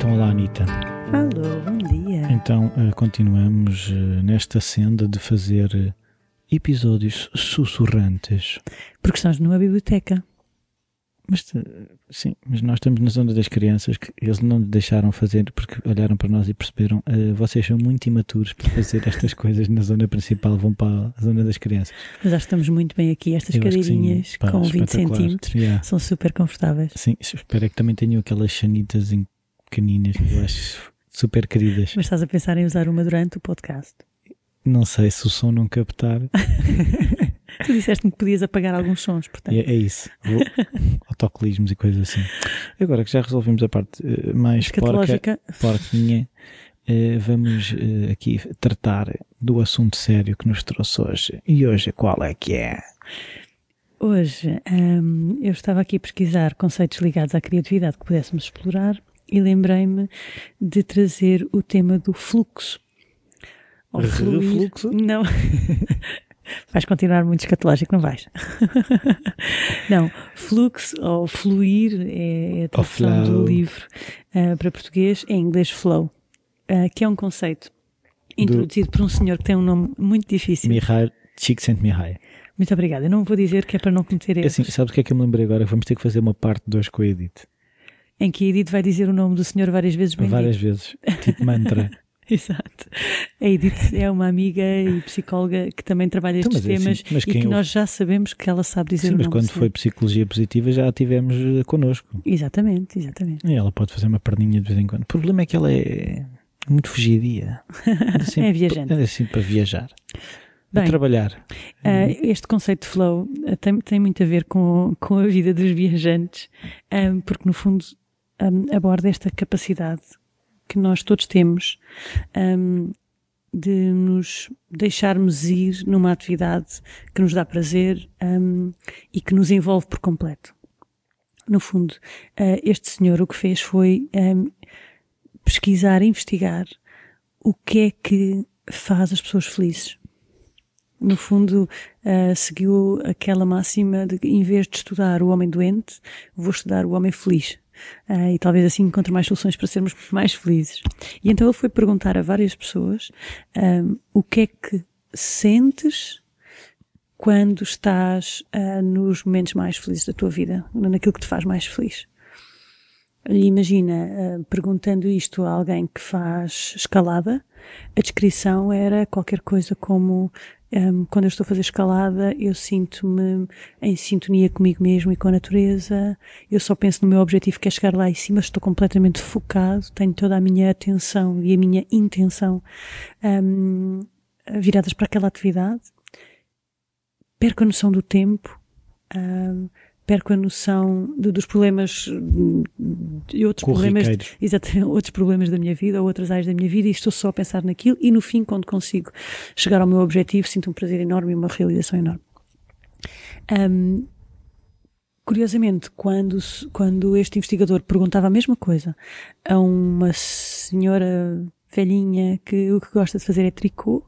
Então, olá, Anita. Alô, bom dia. Então, continuamos nesta senda de fazer episódios sussurrantes. Porque estamos numa biblioteca. Mas, sim, mas nós estamos na zona das crianças, que eles não nos deixaram fazer porque olharam para nós e perceberam, vocês são muito imaturos para fazer estas coisas na zona principal, vão para a zona das crianças. Mas acho que estamos muito bem aqui, estas cadeirinhas com 20 centímetros, yeah. São super confortáveis. Sim, espero é que também tenham aquelas chanitas pequeninas, eu acho super queridas. Mas estás a pensar em usar uma durante o podcast? Não sei, se o som não captar... Tu disseste-me que podias apagar alguns sons, portanto. É isso. Autocolismos e coisas assim. Agora que já resolvemos a parte mais porquinha, vamos aqui tratar do assunto sério que nos trouxe hoje. E hoje qual é que é? Hoje eu estava aqui a pesquisar conceitos ligados à criatividade que pudéssemos explorar e lembrei-me de trazer o tema do fluxo. Ou fluxo? Não. Vais continuar muito escatológico, não vais? Não, fluxo ou fluir é a tradução do livro para português, em inglês flow, que é um conceito introduzido por um senhor que tem um nome muito difícil. Mihaly Csikszentmihalyi. Muito obrigada, eu não vou dizer que é para não cometer erros. Assim, sabes o que é que eu me lembrei agora? Vamos ter que fazer uma parte 2 com a Edith. Em que a Edith vai dizer o nome do senhor várias vezes. Várias vezes, tipo mantra. Exato. A Edith é uma amiga e psicóloga que também trabalha estes temas, assim, e que nós já sabemos que ela sabe dizer o nome. Sim, mas quando foi psicologia positiva já a tivemos connosco. Exatamente, exatamente. E ela pode fazer uma perninha de vez em quando. O problema é que ela é muito fugidia. Assim, é viajante. É assim para viajar. Bem, a trabalhar. Este conceito de flow tem muito a ver com a vida dos viajantes, porque no fundo aborda esta capacidade que nós todos temos de nos deixarmos ir numa atividade que nos dá prazer e que nos envolve por completo. No fundo, este senhor o que fez foi pesquisar, investigar o que é que faz as pessoas felizes. No fundo, seguiu aquela máxima de, em vez de estudar o homem doente, vou estudar o homem feliz. E talvez assim encontre mais soluções para sermos mais felizes. E então ele foi perguntar a várias pessoas o que é que sentes quando estás nos momentos mais felizes da tua vida, naquilo que te faz mais feliz. E imagina, perguntando isto a alguém que faz escalada, a descrição era qualquer coisa como quando eu estou a fazer escalada eu sinto-me em sintonia comigo mesmo e com a natureza, eu só penso no meu objetivo que é chegar lá em cima, estou completamente focado, tenho toda a minha atenção e a minha intenção viradas para aquela atividade, perco a noção do tempo, perco a noção dos problemas, de outros problemas, exatamente, outros problemas da minha vida ou outras áreas da minha vida, e estou só a pensar naquilo e no fim, quando consigo chegar ao meu objetivo, sinto um prazer enorme e uma realização enorme. Curiosamente, quando este investigador perguntava a mesma coisa a uma senhora velhinha que o que gosta de fazer é tricô,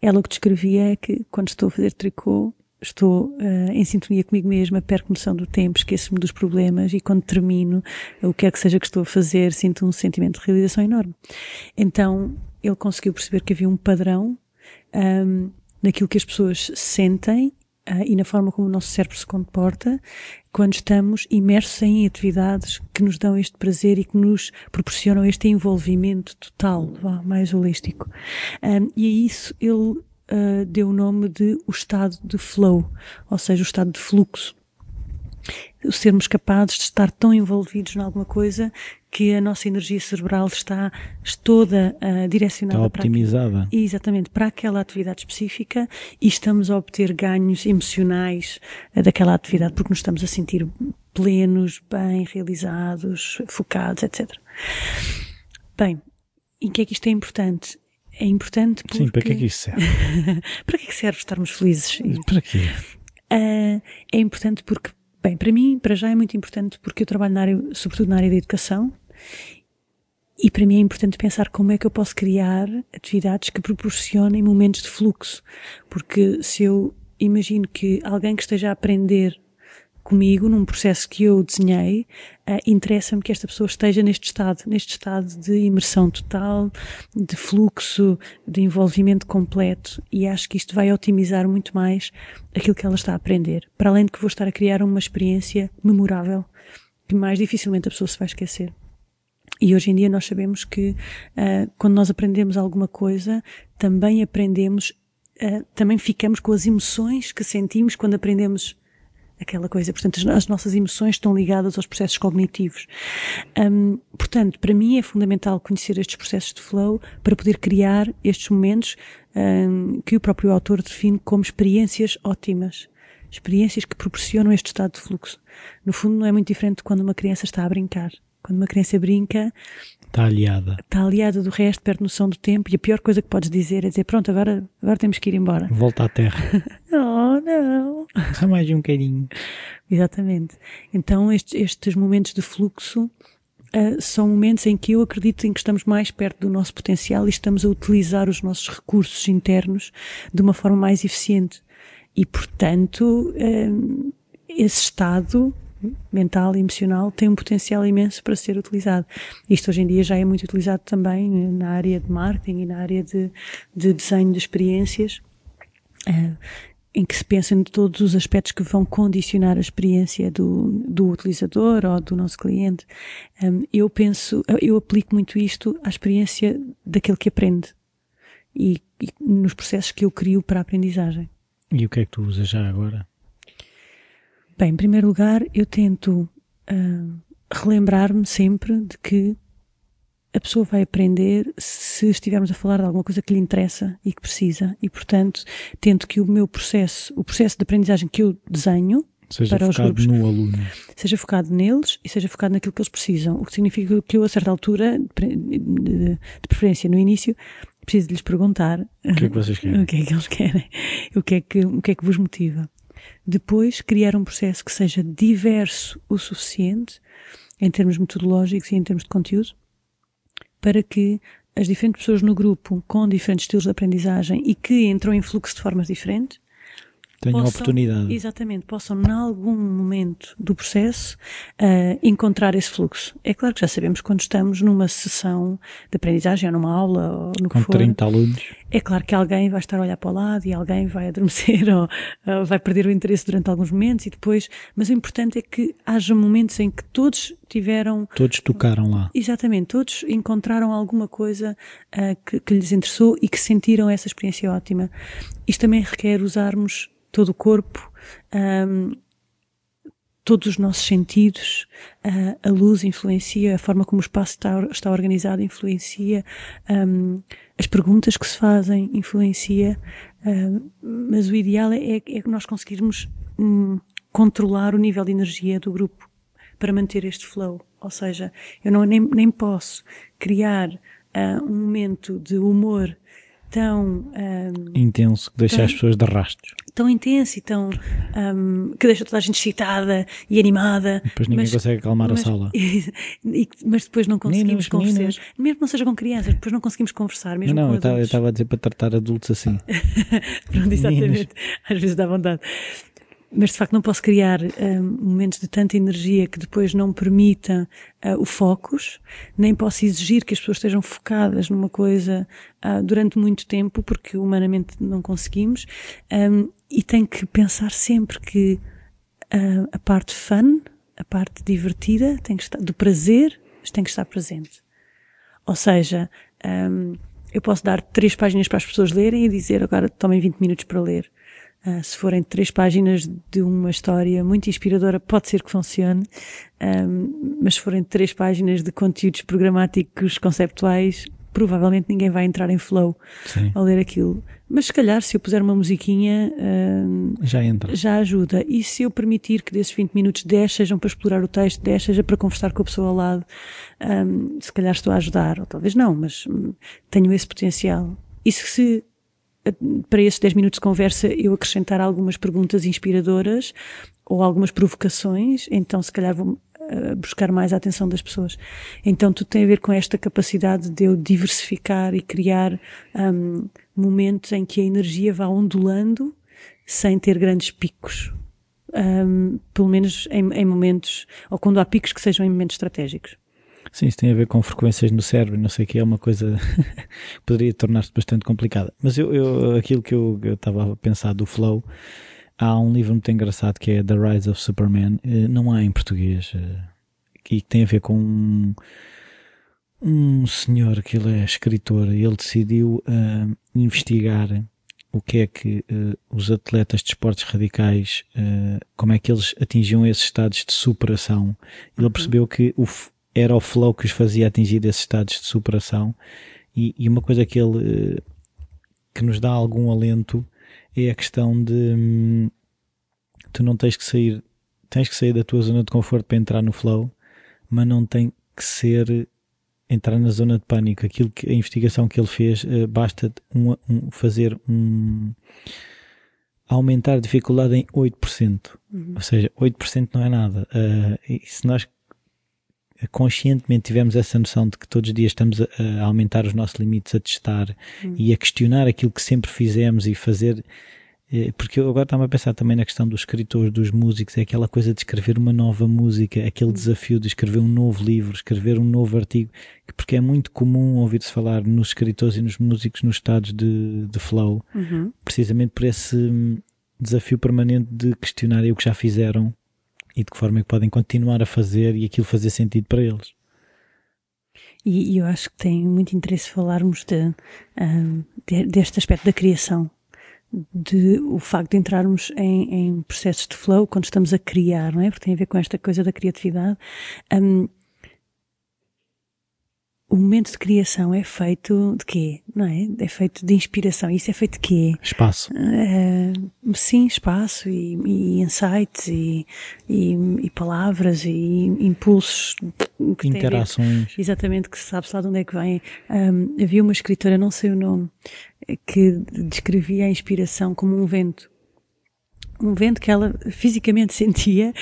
ela o que descrevia é que quando estou a fazer tricô, estou em sintonia comigo mesma, perco noção do tempo, esqueço-me dos problemas e quando termino, o que é que seja que estou a fazer, sinto um sentimento de realização enorme. Então, ele conseguiu perceber que havia um padrão naquilo que as pessoas sentem e na forma como o nosso cérebro se comporta quando estamos imersos em atividades que nos dão este prazer e que nos proporcionam este envolvimento total, mais holístico. E a isso ele deu o nome de o estado de flow, ou seja, o estado de fluxo. Sermos capazes de estar tão envolvidos em alguma coisa que a nossa energia cerebral está toda direcionada, está optimizada. Exatamente, para aquela atividade específica e estamos a obter ganhos emocionais daquela atividade porque nos estamos a sentir plenos, bem realizados, focados, etc. Bem, e o que é que isto é importante? É importante porque... Sim, para que é que isso serve? Para que é que serve estarmos felizes? Para quê? É importante porque, bem, para mim, para já é muito importante porque eu trabalho sobretudo na área da educação e para mim é importante pensar como é que eu posso criar atividades que proporcionem momentos de fluxo. Porque se eu imagino que alguém que esteja a aprender comigo num processo que eu desenhei, interessa-me que esta pessoa esteja neste estado de imersão total, de fluxo, de envolvimento completo, e acho que isto vai otimizar muito mais aquilo que ela está a aprender, para além de que vou estar a criar uma experiência memorável que mais dificilmente a pessoa se vai esquecer. E hoje em dia nós sabemos que quando nós aprendemos alguma coisa, também aprendemos, também ficamos com as emoções que sentimos quando aprendemos aquela coisa. Portanto, as nossas emoções estão ligadas aos processos cognitivos. Portanto, para mim é fundamental conhecer estes processos de flow para poder criar estes momentos que o próprio autor define como experiências ótimas. Experiências que proporcionam este estado de fluxo. No fundo, não é muito diferente de quando uma criança está a brincar. Quando uma criança brinca, está aliada. Está aliada do resto, perde noção do tempo, e a pior coisa que podes dizer é dizer, pronto, agora temos que ir embora. Volta à terra. Oh, não. Só mais um bocadinho. Exatamente. Então estes momentos de fluxo são momentos em que eu acredito em que estamos mais perto do nosso potencial e estamos a utilizar os nossos recursos internos de uma forma mais eficiente. E, portanto, esse estado mental e emocional tem um potencial imenso para ser utilizado. Isto hoje em dia já é muito utilizado também na área de marketing e na área de desenho de experiências, em que se pensa em todos os aspectos que vão condicionar a experiência do utilizador ou do nosso cliente. Eu aplico muito isto à experiência daquele que aprende e nos processos que eu crio para a aprendizagem. E o que é que tu usas já agora? Bem, em primeiro lugar, eu tento relembrar-me sempre de que a pessoa vai aprender se estivermos a falar de alguma coisa que lhe interessa e que precisa. E, portanto, tento que o processo de aprendizagem que eu desenho seja para os grupos, no aluno. Seja focado neles e seja focado naquilo que eles precisam. O que significa que eu, a certa altura, de preferência no início, preciso de lhes perguntar o que é que vocês querem, o que é que eles querem, o que é que vos motiva. Depois, criar um processo que seja diverso o suficiente, em termos metodológicos e em termos de conteúdo, para que as diferentes pessoas no grupo, com diferentes estilos de aprendizagem e que entram em fluxo de formas diferentes, tenham oportunidade. Exatamente, possam, em algum momento do processo, encontrar esse fluxo. É claro que já sabemos quando estamos numa sessão de aprendizagem ou numa aula ou no que for. Com 30 alunos. É claro que alguém vai estar a olhar para o lado e alguém vai adormecer ou vai perder o interesse durante alguns momentos e depois. Mas o importante é que haja momentos em que todos tiveram. Todos tocaram lá. Exatamente, todos encontraram alguma coisa que lhes interessou e que sentiram essa experiência ótima. Isto também requer usarmos todo o corpo, todos os nossos sentidos, a luz influencia, a forma como o espaço está organizado influencia, as perguntas que se fazem influencia, mas o ideal é que nós conseguirmos controlar o nível de energia do grupo para manter este flow. Ou seja, eu nem posso criar um momento de humor tão intenso que deixa as pessoas de rastros. Tão intenso e tão que deixa toda a gente excitada e animada. E depois ninguém consegue acalmar a sala. Mas depois não conseguimos conversar. Meninos. Mesmo não seja com crianças, depois não conseguimos conversar. Mesmo não, com eu estava a dizer para tratar adultos assim. Pronto, exatamente. Meninos. Às vezes dá vontade. Mas de facto não posso criar momentos de tanta energia que depois não permita o focus, nem posso exigir que as pessoas estejam focadas numa coisa durante muito tempo, porque humanamente não conseguimos, e tenho que pensar sempre que a parte fun, a parte divertida, tem que estar, do prazer, tem que estar presente. Ou seja, eu posso dar 3 páginas para as pessoas lerem e dizer agora tomem 20 minutos para ler. Se forem 3 páginas de uma história muito inspiradora, pode ser que funcione, mas se forem 3 páginas de conteúdos programáticos, conceptuais, provavelmente ninguém vai entrar em flow. Sim. Ao ler aquilo. Mas se calhar, se eu puser uma musiquinha, já entra. Já ajuda. E se eu permitir que desses 20 minutos 10 sejam para explorar o texto, 10 seja para conversar com a pessoa ao lado, se calhar estou a ajudar, ou talvez não, mas tenho esse potencial. E se para esses 10 minutos de conversa eu acrescentar algumas perguntas inspiradoras ou algumas provocações, então se calhar vou buscar mais a atenção das pessoas. Então tudo tem a ver com esta capacidade de eu diversificar e criar momentos em que a energia vá ondulando sem ter grandes picos. pelo menos em momentos, ou quando há picos que sejam em momentos estratégicos. Sim, isso tem a ver com frequências no cérebro, não sei o que, é uma coisa que poderia tornar-se bastante complicada. Mas aquilo que eu estava a pensar do flow, há um livro muito engraçado que é The Rise of Superman, não há em português, e que tem a ver com um senhor que ele é escritor e ele decidiu investigar o que é que os atletas de esportes radicais, como é que eles atingiam esses estados de superação. Ele percebeu que era o flow que os fazia atingir esses estados de superação, e uma coisa que ele que nos dá algum alento é a questão de tu não tens que sair da tua zona de conforto para entrar no flow, mas não tem que ser entrar na zona de pânico. Aquilo que a investigação que ele fez, basta aumentar a dificuldade em 8%, ou seja, 8% não é nada, e se nós conscientemente tivemos essa noção de que todos os dias estamos a aumentar os nossos limites, a testar e a questionar aquilo que sempre fizemos e fazer, porque eu agora estava a pensar também na questão dos escritores, dos músicos, é aquela coisa de escrever uma nova música, aquele desafio de escrever um novo livro, escrever um novo artigo, porque é muito comum ouvir-se falar nos escritores e nos músicos nos estados de flow, precisamente por esse desafio permanente de questionar o que já fizeram e de que forma é que podem continuar a fazer e aquilo fazer sentido para eles. E eu acho que tem muito interesse falarmos deste aspecto da criação, o facto de entrarmos em processos de flow quando estamos a criar, não é? Porque tem a ver com esta coisa da criatividade. O momento de criação é feito de quê? Não é? É feito de inspiração. Isso é feito de quê? Espaço. Sim, espaço e insights e palavras e impulsos. Interações. Exatamente, que sabe-se lá de onde é que vem. Havia uma escritora, não sei o nome, que descrevia a inspiração como um vento. Um vento que ela fisicamente sentia,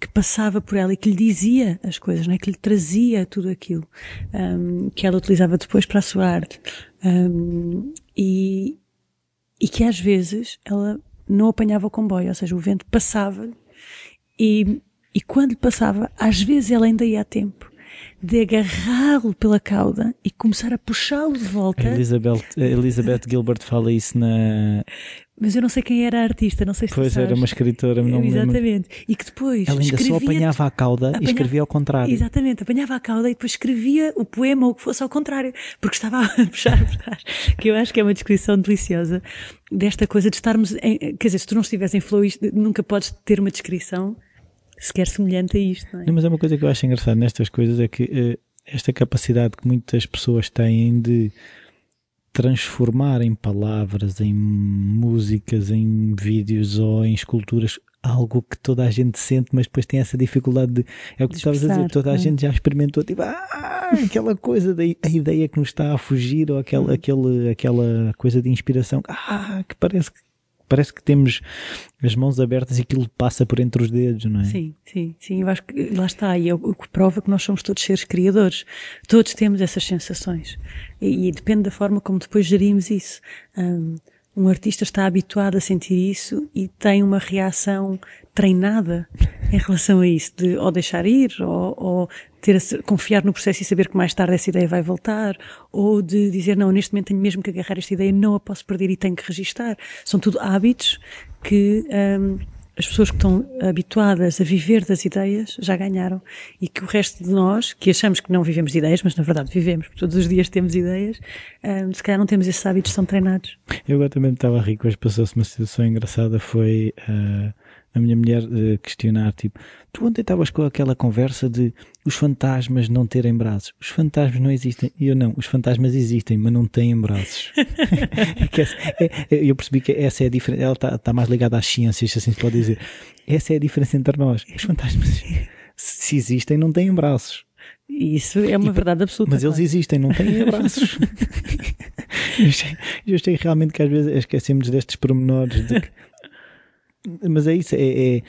que passava por ela e que lhe dizia as coisas, não é? Que lhe trazia tudo aquilo que ela utilizava depois para a sua arte, e que às vezes ela não apanhava o comboio, ou seja, o vento passava-lhe, e quando lhe passava, às vezes ela ainda ia a tempo de agarrá-lo pela cauda e começar a puxá-lo de volta. Elizabeth Gilbert fala isso na... Mas eu não sei quem era a artista, não sei se pois, era uma escritora, não me lembro. Exatamente. E que depois ela ainda só apanhava a cauda e escrevia ao contrário. Exatamente, apanhava a cauda e depois escrevia o poema ou o que fosse ao contrário, porque estava a puxar por trás. Que eu acho que é uma descrição deliciosa desta coisa de estarmos quer dizer, se tu não estiveres em flow, nunca podes ter uma descrição sequer semelhante a isto, não é? Não, mas é uma coisa que eu acho engraçada nestas coisas, é que esta capacidade que muitas pessoas têm de transformar em palavras, em músicas, em vídeos ou em esculturas, algo que toda a gente sente, mas depois tem essa dificuldade de... É o que tu estavas a dizer, toda a gente já experimentou, tipo, aquela coisa, a ideia que nos está a fugir, ou aquela coisa de inspiração, que parece que temos as mãos abertas e aquilo passa por entre os dedos, não é? Sim, sim, sim, eu acho que lá está, e é o que prova que nós somos todos seres criadores, todos temos essas sensações, e depende da forma como depois gerimos isso. Um artista está habituado a sentir isso e tem uma reação treinada em relação a isso, de ou deixar ir, ou confiar no processo e saber que mais tarde essa ideia vai voltar, ou de dizer, não, neste momento tenho mesmo que agarrar esta ideia, não a posso perder e tenho que registar. São tudo hábitos que as pessoas que estão habituadas a viver das ideias já ganharam, e que o resto de nós, que achamos que não vivemos de ideias, mas na verdade vivemos, porque todos os dias temos ideias, se calhar não temos esses hábitos, são treinados. Eu agora também estava rico, hoje passou-se uma situação engraçada, foi... a minha mulher questionar, tipo, tu ontem estavas com aquela conversa de os fantasmas não terem braços. Os fantasmas não existem. E eu, não, os fantasmas existem, mas não têm braços. Eu percebi que essa é a diferença. Ela está mais ligada às ciências, assim se pode dizer. Essa é a diferença entre nós. Os fantasmas, se existem, não têm braços. Isso é uma verdade absoluta. Mas eles existem, não têm braços. Eu achei realmente que às vezes esquecemos destes pormenores de que... Mas é isso, é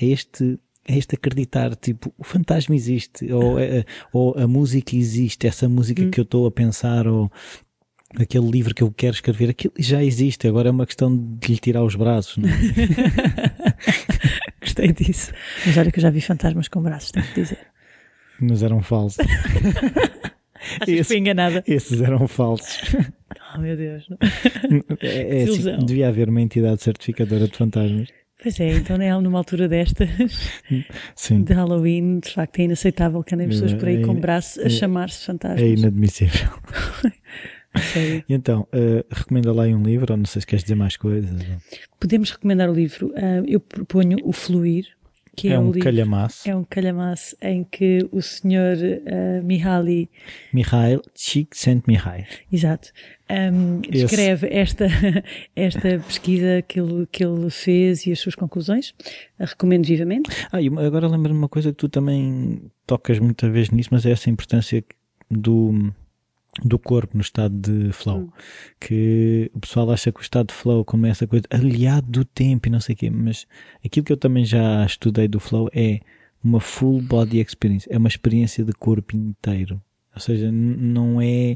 este acreditar, tipo, o fantasma existe, ou a música existe, essa música que eu estou a pensar, ou aquele livro que eu quero escrever, aquilo já existe, agora é uma questão de lhe tirar os braços, não é? Gostei disso. Mas olha que eu já vi fantasmas com braços, tenho que dizer. Mas eram falsos. Acho que fui enganada. Esses eram falsos. Oh meu Deus. É assim, devia haver uma entidade certificadora de fantasmas. Pois é, então numa altura destas, sim, de Halloween, de facto é inaceitável que andem pessoas por aí com braços a chamar-se fantasmas. É inadmissível. Sério? Então, recomenda lá um livro, ou não sei se queres dizer mais coisas. Podemos recomendar o livro, eu proponho o Fluir, que é um livro, calhamaço. É um calhamaço em que o senhor Mihaly Csikszentmihalyi. Exato. Descreve esta pesquisa que ele fez e as suas conclusões. A recomendo vivamente. E agora lembro-me uma coisa que tu também tocas muita vez nisso, mas é essa importância do corpo no estado de flow, que o pessoal acha que o estado de flow como é essa coisa aliado do tempo e não sei o quê, mas aquilo que eu também já estudei do flow é uma full body experience, é uma experiência de corpo inteiro, ou seja, não é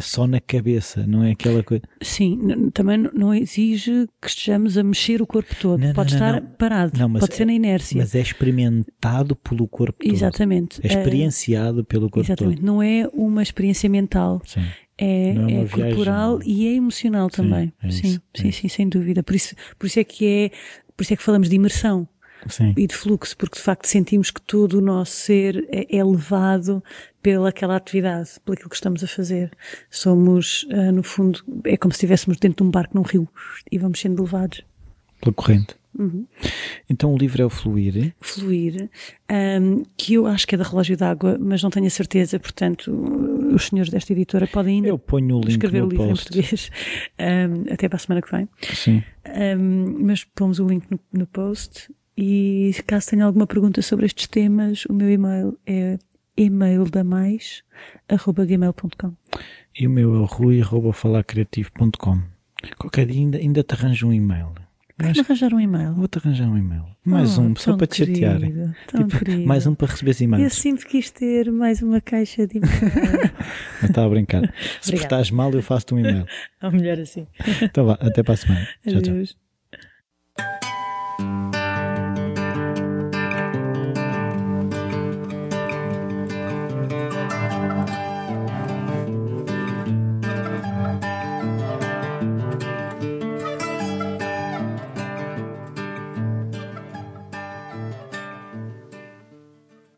só na cabeça, não é aquela coisa. Sim, também não exige que estejamos a mexer o corpo todo. Pode estar parado, pode ser na inércia. Mas é experimentado pelo corpo todo. Exatamente. É experienciado pelo corpo todo. Não é uma experiência mental. Sim. É corporal e é emocional também. Sim, sem dúvida. Por isso é que falamos de imersão. Sim. E de fluxo, porque de facto sentimos que todo o nosso ser é levado pelaquela atividade, pelo aquilo que estamos a fazer. Somos, no fundo, é como se estivéssemos dentro de um barco num rio e vamos sendo levados. Pela corrente. Uhum. Então o livro é o Fluir. Fluir, que eu acho que é da Relógio de Água, mas não tenho a certeza, portanto os senhores desta editora podem ainda escrever o livro em português até para a semana que vem. Sim. Mas pomos o link no post. E caso tenha alguma pergunta sobre estes temas, o meu e-mail é emaildamais@gmail.com. E o meu é o rui@falarcriativo.com. Qualquer dia ainda te arranjo um e-mail. Vais-me arranjar um e-mail? Vou-te arranjar um e-mail. Mais um, só para te chatear. Tipo, mais um para receber e-mails. Eu sempre quis ter mais uma caixa de e-mail. Não estava a brincar. Se portares mal, eu faço-te um e-mail. Ou melhor assim. Então vá, até para a semana. Tchau, tchau.